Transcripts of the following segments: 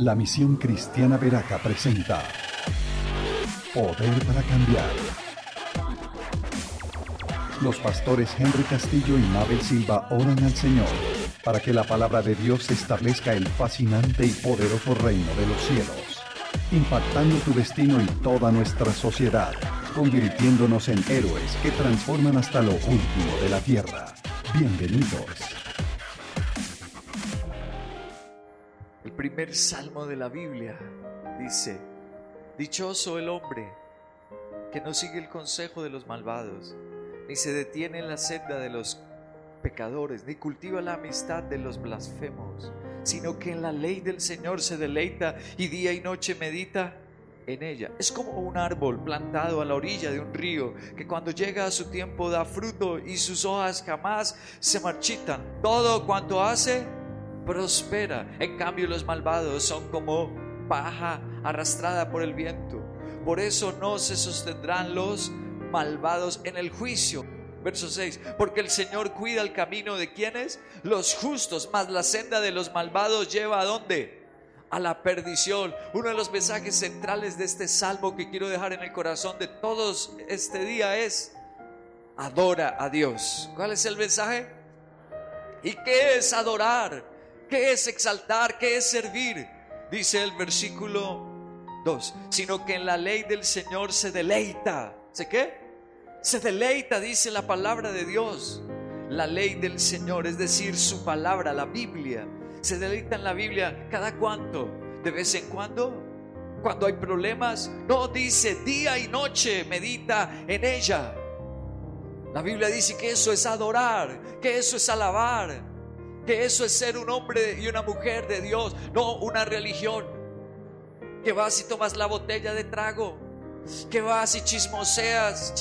La Misión Cristiana Berakah presenta Poder para Cambiar. Los pastores Henry Castillo y Mabel Silva oran al Señor para que la palabra de Dios establezca el fascinante y poderoso reino de los cielos, impactando tu destino y toda nuestra sociedad, convirtiéndonos en héroes que transforman hasta lo último de la tierra. Bienvenidos. El primer salmo de la Biblia dice: dichoso el hombre que no sigue el consejo de los malvados, ni se detiene en la senda de los pecadores, ni cultiva la amistad de los blasfemos, sino que en la ley del Señor se deleita y día y noche medita en ella. Es como un árbol plantado a la orilla de un río, que cuando llega a su tiempo da fruto y sus hojas jamás se marchitan. Todo cuanto hace prospera. En cambio, los malvados son como paja arrastrada por el viento. Por eso no se sostendrán los malvados en el juicio. Verso 6, porque el Señor cuida el camino de quienes, los justos, mas la senda de los malvados lleva ¿a dónde? A la perdición. Uno de los mensajes centrales de este salmo que quiero dejar en el corazón de todos este día es: adora a Dios. ¿Cuál es el mensaje? ¿Y qué es adorar? ¿Qué es exaltar? ¿Qué es servir? Dice el versículo 2, sino que en la ley del Señor se deleita. ¿Se qué? Se deleita, dice la palabra de Dios. La ley del Señor, es decir, su palabra, la Biblia. Se deleita en la Biblia. ¿Cada cuánto? ¿De vez en cuando? ¿Cuando hay problemas? No, dice día y noche medita en ella. La Biblia dice que eso es adorar, que eso es alabar, que eso es ser un hombre y una mujer de Dios, no una religión que vas y tomas la botella de trago, que vas y chismorreas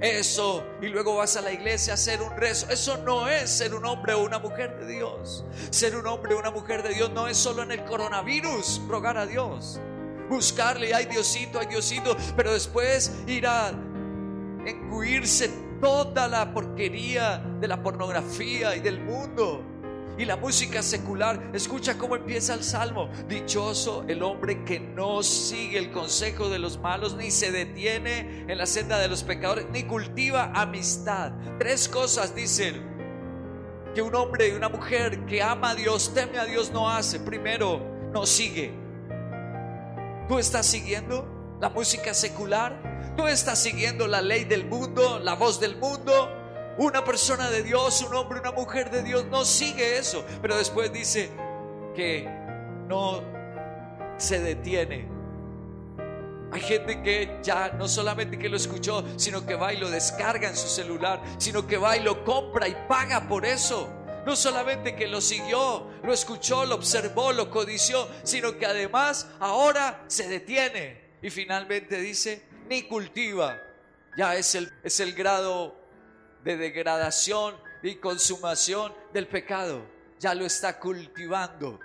eso y luego vas a la iglesia a hacer un rezo. Eso no es ser un hombre o una mujer de Dios. Ser un hombre o una mujer de Dios no es solo en el coronavirus rogar a Dios, buscarle, ay Diosito, pero después ir a engullirse toda la porquería de la pornografía y del mundo y la música secular. Escucha cómo empieza el salmo: dichoso el hombre que no sigue el consejo de los malos, ni se detiene en la senda de los pecadores, ni cultiva amistad. Tres cosas dicen que un hombre y una mujer que ama a Dios, teme a Dios, no hace. Primero, no sigue. ¿Tú estás siguiendo la música secular? ¿Tú estás siguiendo la ley del mundo, la voz del mundo? Una persona de Dios, un hombre, una mujer de Dios no sigue eso. Pero después dice que no se detiene. Hay gente que ya no solamente que lo escuchó, sino que va y lo descarga en su celular, sino que va y lo compra y paga por eso. No solamente que lo siguió, lo escuchó, lo observó, lo codició, sino que además ahora se detiene. Y finalmente dice, ni cultiva. Ya es el grado de degradación y consumación del pecado. Ya lo está cultivando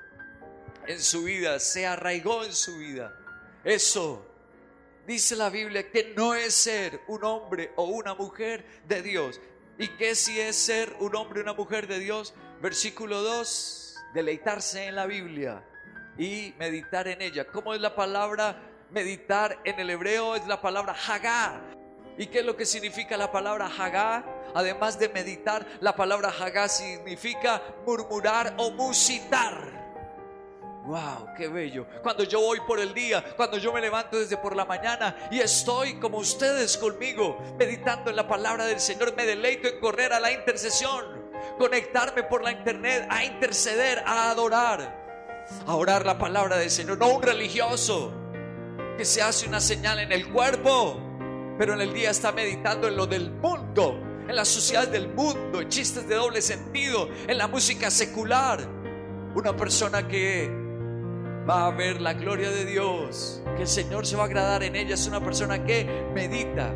en su vida, se arraigó en su vida. Eso dice la Biblia que no es ser un hombre o una mujer de Dios. ¿Y qué si es ser un hombre o una mujer de Dios? Versículo 2, deleitarse en la Biblia y meditar en ella. ¿Cómo es la palabra meditar en el hebreo? Es la palabra hagá. ¿Y qué es lo que significa la palabra hagá? Además de meditar, la palabra hagá significa murmurar o musitar. ¡Wow! ¡Qué bello! Cuando yo voy por el día, cuando yo me levanto desde por la mañana y estoy como ustedes conmigo, meditando en la palabra del Señor, me deleito en correr a la intercesión, conectarme por la internet, a interceder, a adorar, a orar la palabra del Señor. No un religioso que se hace una señal en el cuerpo, pero en el día está meditando en lo del mundo, en las sociedades del mundo, en chistes de doble sentido, en la música secular. Una persona que va a ver la gloria de Dios, que el Señor se va a agradar en ella, es una persona que medita.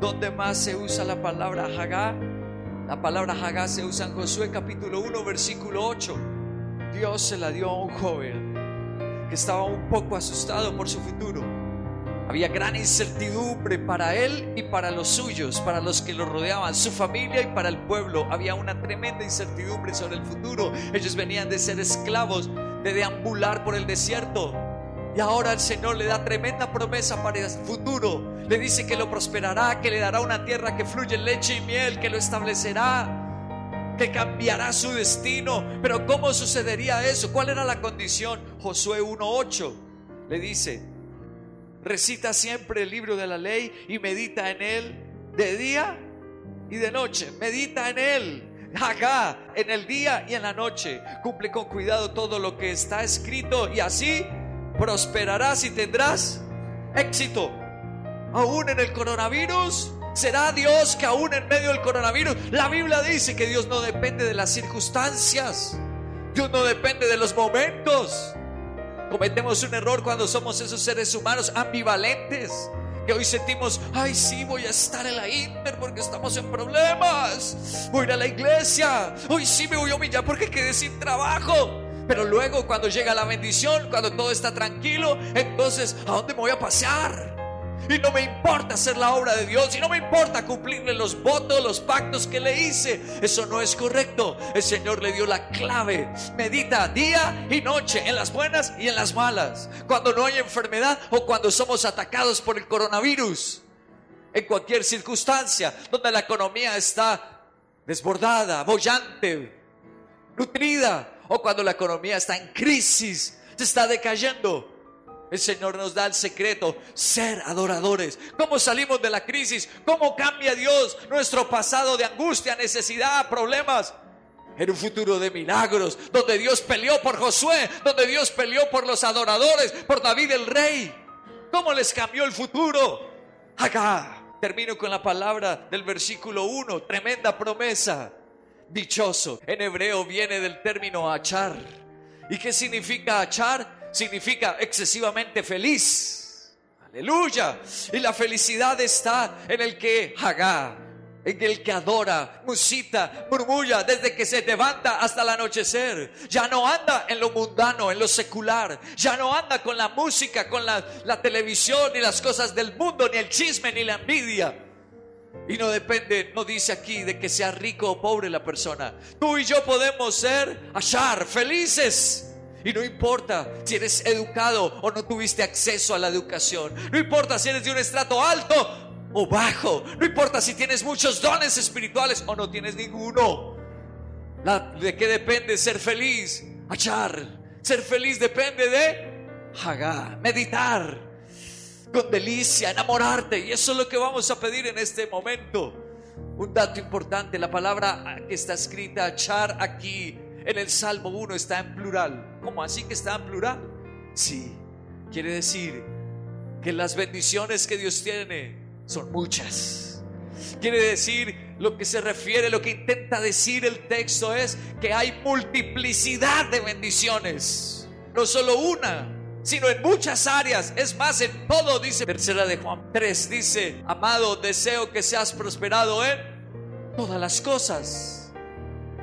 ¿Dónde más se usa la palabra hagá? La palabra hagá se usa en Josué capítulo 1 versículo 8. Dios se la dio a un joven que estaba un poco asustado por su futuro. Había gran incertidumbre para él y para los suyos, para los que lo rodeaban, su familia y para el pueblo. Había una tremenda incertidumbre sobre el futuro. Ellos venían de ser esclavos de deambular por el desierto. Y ahora el Señor le da tremenda promesa para el futuro. Le dice que lo prosperará, que le dará una tierra que fluye leche y miel, que lo establecerá, que cambiará su destino. Pero ¿cómo sucedería eso? ¿Cuál era la condición? Josué 1:8 le dice: recita siempre el libro de la ley y medita en él de día y de noche. Medita en él. Acá, en el día y en la noche. Cumple con cuidado todo lo que está escrito y así prosperarás y tendrás éxito. Aún en el coronavirus, será Dios que aún en medio del coronavirus. La Biblia dice que Dios no depende de las circunstancias. Dios no depende de los momentos. Cometemos un error cuando somos esos seres humanos ambivalentes, que hoy sentimos: ay, sí, voy a estar en la Inter porque estamos en problemas, voy a ir a la iglesia, hoy sí me voy a humillar porque quedé sin trabajo. Pero luego, cuando llega la bendición, cuando todo está tranquilo, entonces, ¿a dónde me voy a pasear? Y no me importa hacer la obra de Dios, y no me importa cumplirle los votos, los pactos que le hice. Eso no es correcto. El Señor le dio la clave: medita día y noche, en las buenas y en las malas, cuando no hay enfermedad o cuando somos atacados por el coronavirus, en cualquier circunstancia donde la economía está desbordada, bollante, nutrida, o cuando la economía está en crisis, se está decayendo. El Señor nos da el secreto: ser adoradores. ¿Cómo salimos de la crisis? ¿Cómo cambia Dios nuestro pasado de angustia, necesidad, problemas? En un futuro de milagros, donde Dios peleó por Josué, donde Dios peleó por los adoradores, por David el rey. ¿Cómo les cambió el futuro? Acá termino con la palabra del versículo 1, tremenda promesa. Dichoso, en hebreo viene del término achar. ¿Y qué significa achar? Significa excesivamente feliz. Aleluya. Y la felicidad está en el que haga, en el que adora, musita, murmulla, desde que se levanta hasta el anochecer. Ya no anda en lo mundano, en lo secular. Ya no anda con la música, con la televisión, ni las cosas del mundo, ni el chisme, ni la envidia. Y no depende, no dice aquí de que sea rico o pobre la persona. Tú y yo podemos ser ashar, felices. Y no importa si eres educado o no tuviste acceso a la educación. No importa si eres de un estrato alto o bajo. No importa si tienes muchos dones espirituales o no tienes ninguno. ¿De qué depende ser feliz? Achar. Ser feliz depende de hagá, meditar con delicia, enamorarte. Y eso es lo que vamos a pedir en este momento. Un dato importante: la palabra que está escrita achar aquí en el Salmo 1 está en plural. ¿Cómo así que está en plural? Sí, quiere decir que las bendiciones que Dios tiene son muchas. Quiere decir, lo que se refiere, lo que intenta decir el texto es que hay multiplicidad de bendiciones. No solo una, sino en muchas áreas. Es más, en todo, dice. Tercera de Juan 3 dice: amado, deseo que seas prosperado en todas las cosas.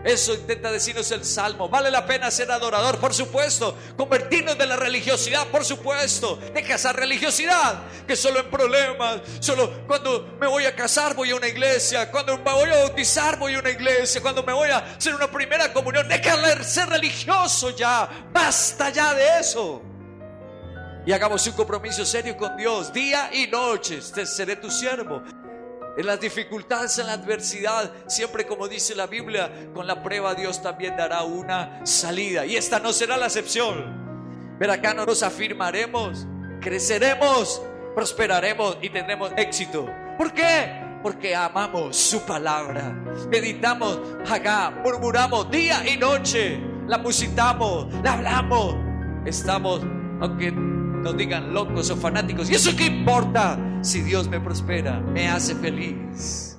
Eso intenta decirnos el Salmo. Vale la pena ser adorador, por supuesto. Convertirnos de la religiosidad, por supuesto. Deja esa religiosidad que solo en problemas, solo cuando me voy a casar voy a una iglesia, cuando me voy a bautizar voy a una iglesia, cuando me voy a hacer una primera comunión. Deja de ser religioso ya. Basta ya de eso. Y hagamos un compromiso serio con Dios. Día y noche: te seré tu siervo. En las dificultades, en la adversidad, siempre, como dice la Biblia, con la prueba Dios también dará una salida. Y esta no será la excepción. Berakah nos afirmaremos, creceremos, prosperaremos y tendremos éxito. ¿Por qué? Porque amamos su palabra. Meditamos, hagá, murmuramos día y noche. La musitamos, la hablamos. Estamos, aunque nos digan locos o fanáticos, ¿y eso qué importa? Si Dios me prospera, me hace feliz.